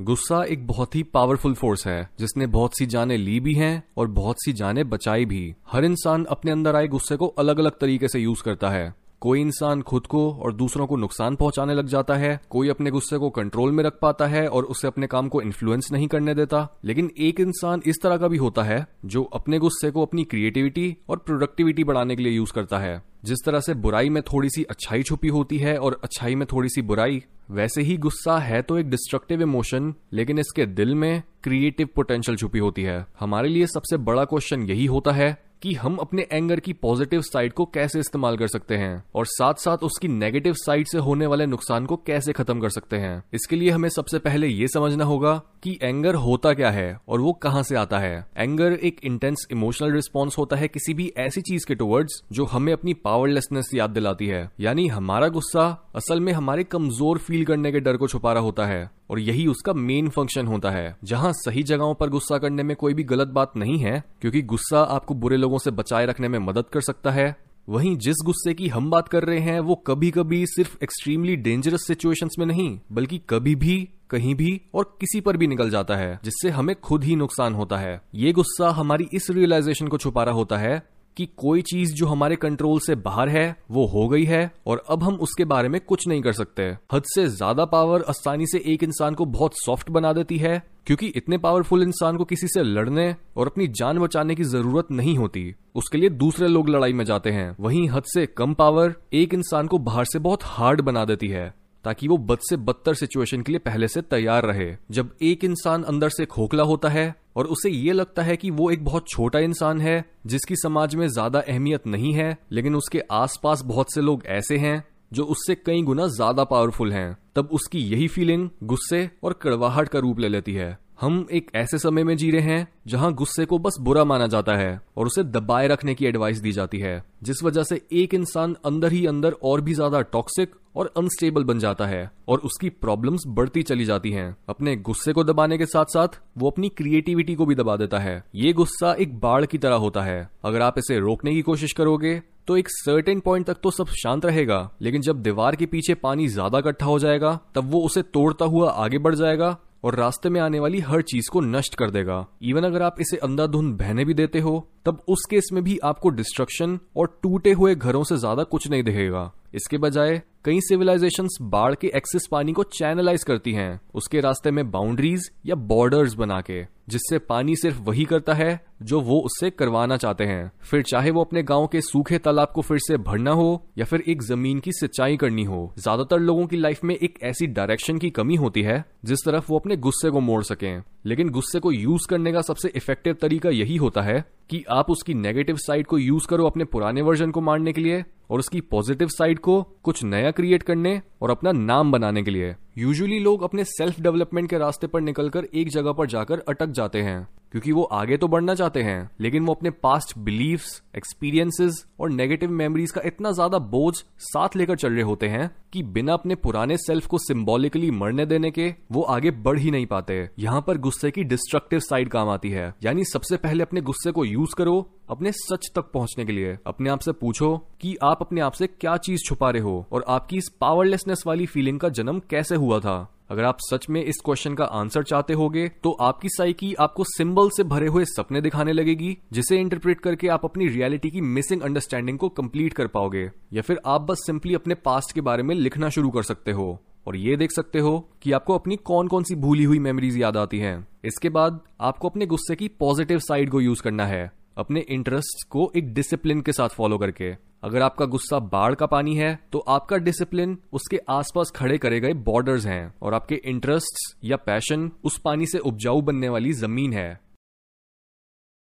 गुस्सा एक बहुत ही पावरफुल फोर्स है जिसने बहुत सी जानें ली भी हैं और बहुत सी जानें बचाई भी। हर इंसान अपने अंदर आए गुस्से को अलग अलग तरीके से यूज करता है। कोई इंसान खुद को और दूसरों को नुकसान पहुंचाने लग जाता है, कोई अपने गुस्से को कंट्रोल में रख पाता है और उसे अपने काम को इन्फ्लुएंस नहीं करने देता। लेकिन एक इंसान इस तरह का भी होता है जो अपने गुस्से को अपनी क्रिएटिविटी और प्रोडक्टिविटी बढ़ाने के लिए यूज करता है। जिस तरह से बुराई में थोड़ी सी अच्छाई छुपी होती है और अच्छाई में थोड़ी सी बुराई, वैसे ही गुस्सा है तो एक डिस्ट्रक्टिव इमोशन, लेकिन इसके दिल में क्रिएटिव पोटेंशियल छुपी होती है। हमारे लिए सबसे बड़ा क्वेश्चन यही होता है कि हम अपने एंगर की पॉजिटिव साइड को कैसे इस्तेमाल कर सकते हैं और साथ साथ उसकी नेगेटिव साइड से होने वाले नुकसान को कैसे खत्म कर सकते हैं। इसके लिए हमें सबसे पहले ये समझना होगा कि एंगर होता क्या है और वो कहां से आता है। एंगर एक इंटेंस इमोशनल रिस्पॉन्स होता है किसी भी ऐसी चीज के टुवर्ड्स जो हमें अपनी पावरलेसनेस याद दिलाती है। यानी हमारा गुस्सा असल में हमारे कमजोर फील करने के डर को छुपा रहा होता है और यही उसका मेन फंक्शन होता है। जहां सही जगहों पर गुस्सा करने में कोई भी गलत बात नहीं है, क्योंकि गुस्सा आपको बुरे लोगों से बचाए रखने में मदद कर सकता है। वहीं जिस गुस्से की हम बात कर रहे हैं वो कभी कभी सिर्फ एक्सट्रीमली डेंजरस सिचुएशंस में नहीं, बल्कि कभी भी, कहीं भी और किसी पर भी निकल जाता है, जिससे हमें खुद ही नुकसान होता है। ये गुस्सा हमारी इस रियलाइजेशन को छुपा रहा होता है कि कोई चीज जो हमारे कंट्रोल से बाहर है वो हो गई है और अब हम उसके बारे में कुछ नहीं कर सकते। हद से ज्यादा पावर आसानी से एक इंसान को बहुत सॉफ्ट बना देती है, क्योंकि इतने पावरफुल इंसान को किसी से लड़ने और अपनी जान बचाने की जरूरत नहीं होती, उसके लिए दूसरे लोग लड़ाई में जाते हैं। वहीं हद से कम पावर एक इंसान को बाहर से बहुत हार्ड बना देती है ताकि वो बद से बदतर सिचुएशन के लिए पहले से तैयार रहे। जब एक इंसान अंदर से खोखला होता है और उसे ये लगता है कि वो एक बहुत छोटा इंसान है जिसकी समाज में ज्यादा अहमियत नहीं है, लेकिन उसके आसपास बहुत से लोग ऐसे हैं जो उससे कई गुना ज्यादा पावरफुल हैं, तब उसकी यही फीलिंग गुस्से और कड़वाहट का रूप ले लेती है। हम एक ऐसे समय में जी रहे हैं जहां गुस्से को बस बुरा माना जाता है और उसे दबाए रखने की एडवाइस दी जाती है, जिस वजह से एक इंसान अंदर ही अंदर और भी ज्यादा टॉक्सिक और अनस्टेबल बन जाता है और उसकी प्रॉब्लम्स बढ़ती चली जाती हैं। अपने गुस्से को दबाने के साथ साथ वो अपनी क्रिएटिविटी को भी दबा देता है। ये गुस्सा एक बाढ़ की तरह होता है। अगर आप इसे रोकने की कोशिश करोगे तो एक सर्टेन पॉइंट तक तो सब शांत रहेगा, लेकिन जब दीवार के पीछे पानी ज्यादा इकट्ठा हो जाएगा तब वो उसे तोड़ता हुआ आगे बढ़ जाएगा और रास्ते में आने वाली हर चीज को नष्ट कर देगा। इवन अगर आप इसे अंधाधुंध बहने भी देते हो तब उस केस में भी आपको डिस्ट्रक्शन और टूटे हुए घरों से ज्यादा कुछ नहीं दिखेगा। इसके बजाय कई सिविलाइजेशंस बाढ़ के एक्सेस पानी को चैनलाइज करती हैं, उसके रास्ते में बाउंड्रीज या बॉर्डर्स बना के, जिससे पानी सिर्फ वही करता है जो वो उससे करवाना चाहते हैं। फिर चाहे वो अपने गांव के सूखे तालाब को फिर से भरना हो या फिर एक जमीन की सिंचाई करनी हो, ज्यादातर लोगों की लाइफ में एक ऐसी डायरेक्शन की कमी होती है जिस तरफ वो अपने गुस्से को मोड़ सकें। लेकिन गुस्से को यूज करने का सबसे इफेक्टिव तरीका यही होता है कि आप उसकी नेगेटिव साइड को यूज करो अपने पुराने वर्जन को मारने के लिए और उसकी पॉजिटिव साइड को कुछ नया क्रिएट करने और अपना नाम बनाने के लिए। यूजुअली लोग अपने सेल्फ डेवलपमेंट के रास्ते पर निकलकर एक जगह पर जाकर अटक जाते हैं, क्योंकि वो आगे तो बढ़ना चाहते हैं लेकिन वो अपने पास्ट बिलीफ्स, एक्सपीरियंसेस और नेगेटिव मेमोरीज का इतना ज्यादा बोझ साथ लेकर चल रहे होते हैं कि बिना अपने पुराने सेल्फ को सिंबॉलिकली मरने देने के वो आगे बढ़ ही नहीं पाते। यहाँ पर गुस्से की डिस्ट्रक्टिव साइड काम आती है। यानी सबसे पहले अपने गुस्से को यूज करो अपने सच तक पहुंचने के लिए। अपने आप से पूछो कि आप अपने आप से क्या चीज छुपा रहे हो और आपकी इस पावरलेसनेस वाली फीलिंग का जन्म कैसे हुआ था। अगर आप सच में इस क्वेश्चन का आंसर चाहते होगे तो आपकी साइकी आपको सिंबल से भरे हुए सपने दिखाने लगेगी, जिसे इंटरप्रेट करके आप अपनी रियलिटी की मिसिंग अंडरस्टैंडिंग को कंप्लीट कर पाओगे। या फिर आप बस सिंपली अपने पास्ट के बारे में लिखना शुरू कर सकते हो और ये देख सकते हो कि आपको अपनी कौन कौन सी भूली हुई मेमोरीज याद आती हैं। इसके बाद आपको अपने गुस्से की पॉजिटिव साइड को यूज करना है, अपने इंटरेस्ट को एक डिसिप्लिन के साथ फॉलो करके। अगर आपका गुस्सा बाढ़ का पानी है तो आपका डिसिप्लिन उसके आसपास खड़े करे गए बॉर्डर्स हैं और आपके इंटरेस्ट्स या पैशन उस पानी से उपजाऊ बनने वाली जमीन है।